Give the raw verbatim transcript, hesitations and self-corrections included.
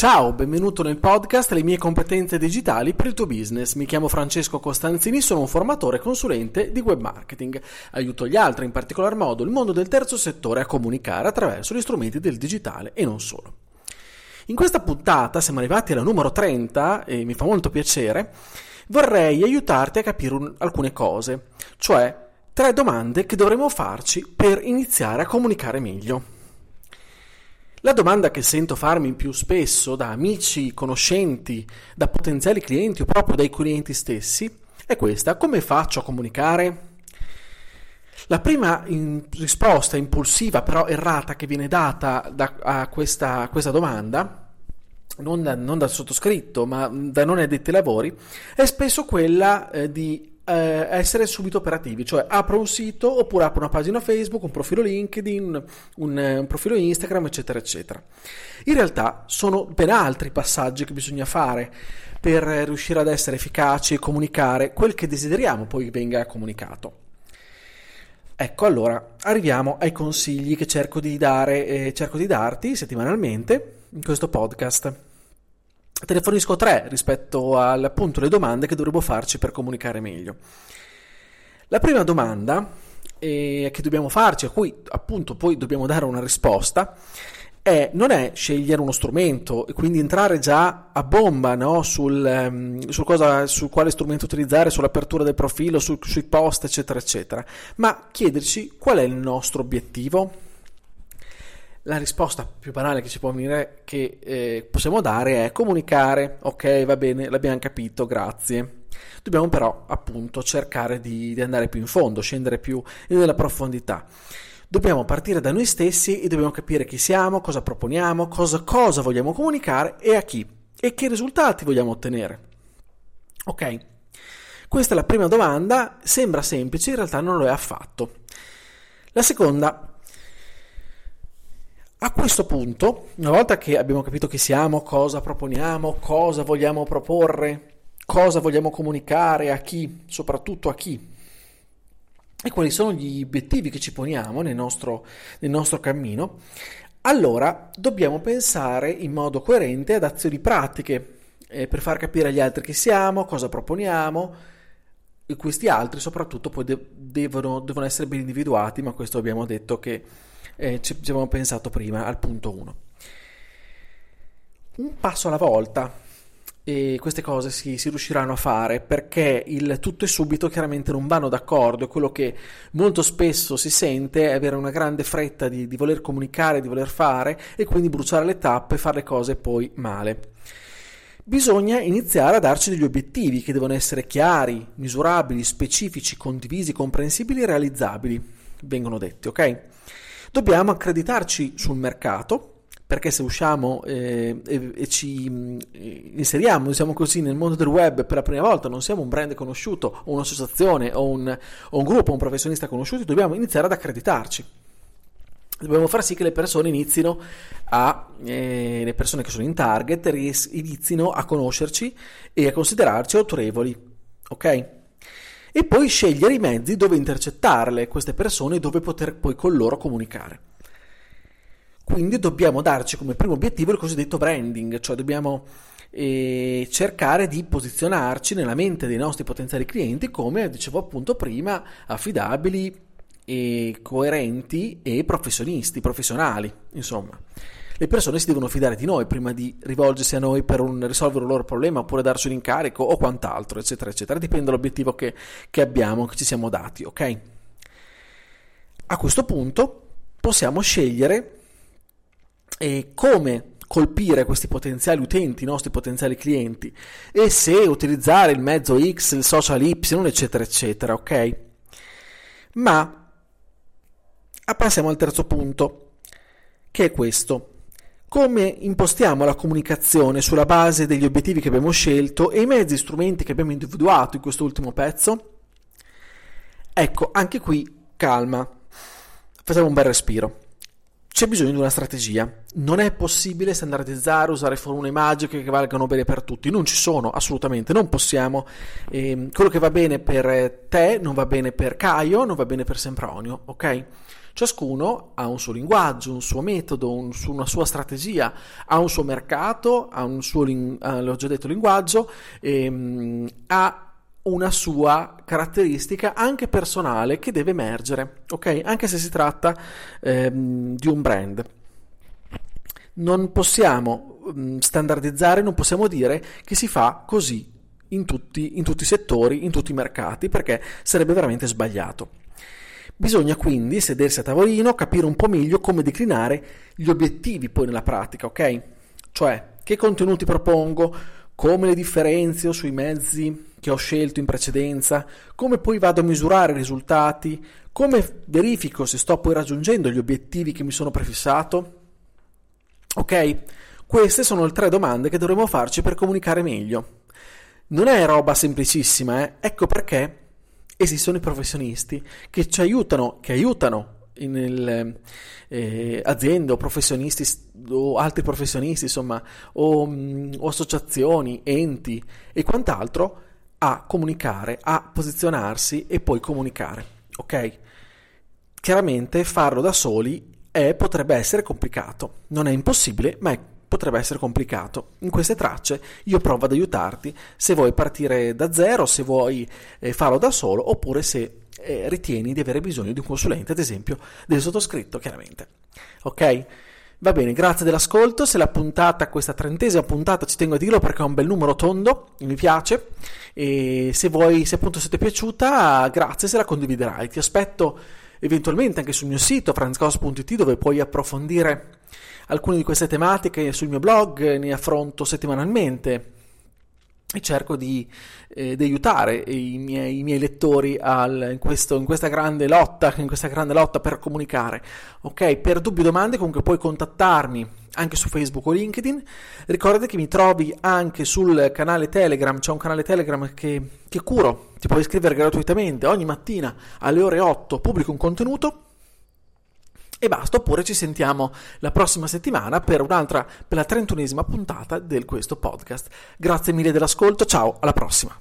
Ciao, benvenuto nel podcast Le mie competenze digitali per il tuo business. Mi chiamo Francesco Costanzini, sono un formatore e consulente di web marketing. Aiuto gli altri, in particolar modo il mondo del terzo settore, a comunicare attraverso gli strumenti del digitale e non solo. In questa puntata siamo arrivati alla numero trenta e mi fa molto piacere. Vorrei aiutarti a capire un, alcune cose, cioè tre domande che dovremmo farci per iniziare a comunicare meglio. La domanda che sento farmi più spesso da amici, conoscenti, da potenziali clienti o proprio dai clienti stessi è questa: come faccio a comunicare? La prima in risposta impulsiva però errata che viene data da, a, questa, a questa domanda, non, da, non dal sottoscritto ma da non addetti ai lavori, è spesso quella eh, di essere subito operativi, cioè apro un sito oppure apro una pagina Facebook, un profilo LinkedIn, un, un profilo Instagram, eccetera eccetera. In realtà sono ben altri passaggi che bisogna fare per riuscire ad essere efficaci e comunicare quel che desideriamo poi venga comunicato. Ecco, allora arriviamo ai consigli che cerco di dare eh, cerco di darti settimanalmente in questo podcast. Te ne fornisco tre rispetto al, appunto, le domande che dovremmo farci per comunicare meglio. La prima domanda eh, che dobbiamo farci, a cui appunto poi dobbiamo dare una risposta, è, non è scegliere uno strumento e quindi entrare già a bomba, no? sul, sul, cosa, sul quale strumento utilizzare, sull'apertura del profilo, su, sui post, eccetera, eccetera, ma chiederci qual è il nostro obiettivo. La risposta più banale che ci può venire, che eh, possiamo dare, è comunicare. Ok, va bene, l'abbiamo capito, grazie. Dobbiamo però appunto cercare di, di andare più in fondo, scendere più nella profondità. Dobbiamo partire da noi stessi e dobbiamo capire chi siamo, cosa proponiamo, cosa, cosa vogliamo comunicare e a chi e che risultati vogliamo ottenere. Ok, questa è la prima domanda, sembra semplice, in realtà non lo è affatto. La seconda: a questo punto, una volta che abbiamo capito chi siamo, cosa proponiamo, cosa vogliamo proporre, cosa vogliamo comunicare, a chi, soprattutto a chi, e quali sono gli obiettivi che ci poniamo nel nostro, nel nostro cammino, allora dobbiamo pensare in modo coerente ad azioni pratiche eh, per far capire agli altri chi siamo, cosa proponiamo, e questi altri soprattutto poi de- devono, devono essere ben individuati, ma questo abbiamo detto che Eh, ci abbiamo pensato prima al punto uno. Un passo alla volta, e queste cose si, si riusciranno a fare, perché il tutto e subito chiaramente non vanno d'accordo. E quello che molto spesso si sente è avere una grande fretta di, di voler comunicare, di voler fare, e quindi bruciare le tappe e fare le cose poi male. Bisogna iniziare a darci degli obiettivi che devono essere chiari, misurabili, specifici, condivisi, comprensibili e realizzabili, vengono detti, ok? Dobbiamo accreditarci sul mercato, perché se usciamo eh, e, e ci eh, inseriamo, diciamo così, nel mondo del web per la prima volta, non siamo un brand conosciuto o un'associazione o un, o un gruppo, un professionista conosciuto, dobbiamo iniziare ad accreditarci. Dobbiamo far sì che le persone inizino a, eh, le persone che sono in target ries- inizino a conoscerci e a considerarci autorevoli, ok? E poi scegliere i mezzi dove intercettarle, queste persone, dove poter poi con loro comunicare. Quindi dobbiamo darci come primo obiettivo il cosiddetto branding, cioè dobbiamo eh, cercare di posizionarci nella mente dei nostri potenziali clienti come, dicevo appunto prima, affidabili, e coerenti e professionisti, professionali, insomma. Le persone si devono fidare di noi prima di rivolgersi a noi per un, risolvere un loro problema oppure darci un incarico o quant'altro, eccetera, eccetera. Dipende dall'obiettivo che, che abbiamo, che ci siamo dati, ok? A questo punto possiamo scegliere eh, come colpire questi potenziali utenti, i nostri potenziali clienti, e se utilizzare il mezzo X, il social Y, eccetera, eccetera, ok? Ma passiamo al terzo punto, che è questo: come impostiamo la comunicazione sulla base degli obiettivi che abbiamo scelto e i mezzi e strumenti che abbiamo individuato in questo ultimo pezzo? Ecco, anche qui, calma, facciamo un bel respiro. C'è bisogno di una strategia. Non è possibile standardizzare, usare formule magiche che valgano bene per tutti. Non ci sono, assolutamente, non possiamo. Ehm, quello che va bene per te non va bene per Caio, non va bene per Sempronio, ok? Ciascuno ha un suo linguaggio, un suo metodo, un su- una sua strategia, ha un suo mercato, ha un suo, lin- eh, l'ho già detto, linguaggio, ehm, ha una sua caratteristica anche personale che deve emergere, ok? Anche se si tratta ehm, di un brand. Non possiamo mh, standardizzare, non possiamo dire che si fa così in tutti, in tutti i settori, in tutti i mercati, perché sarebbe veramente sbagliato. Bisogna quindi sedersi a tavolino, capire un po' meglio come declinare gli obiettivi poi nella pratica, ok? Cioè, che contenuti propongo, come li differenzio sui mezzi che ho scelto in precedenza, come poi vado a misurare i risultati, come verifico se sto poi raggiungendo gli obiettivi che mi sono prefissato. Ok? Queste sono le tre domande che dovremmo farci per comunicare meglio. Non è roba semplicissima, eh? Ecco perché esistono i professionisti che ci aiutano, che aiutano in eh, aziende o professionisti o altri professionisti, insomma, o, mh, o associazioni, enti e quant'altro, a comunicare, a posizionarsi e poi comunicare, ok? Chiaramente farlo da soli è, potrebbe essere complicato, non è impossibile, ma è, potrebbe essere complicato. In queste tracce io provo ad aiutarti se vuoi partire da zero, se vuoi eh, farlo da solo, oppure se eh, ritieni di avere bisogno di un consulente, ad esempio del sottoscritto, chiaramente, ok? Va bene, grazie dell'ascolto. Se la puntata, questa trentesima puntata, ci tengo a dirlo perché è un bel numero tondo, mi piace, e se vuoi, se appunto siete piaciuta, grazie se la condividerai. Ti aspetto eventualmente anche sul mio sito francesco punto it, dove puoi approfondire alcune di queste tematiche. Sul mio blog ne affronto settimanalmente e cerco di, eh, di aiutare i miei, i miei lettori al, in, questo, in questa grande lotta, in questa grande lotta per comunicare. Ok, per dubbi o domande comunque puoi contattarmi anche su Facebook o LinkedIn. Ricorda che mi trovi anche sul canale Telegram, c'è un canale Telegram che, che curo, ti puoi iscrivere gratuitamente. Ogni mattina alle ore otto pubblico un contenuto e basta, oppure ci sentiamo la prossima settimana per un'altra, per la trentunesima puntata del questo podcast. Grazie mille dell'ascolto, ciao, alla prossima!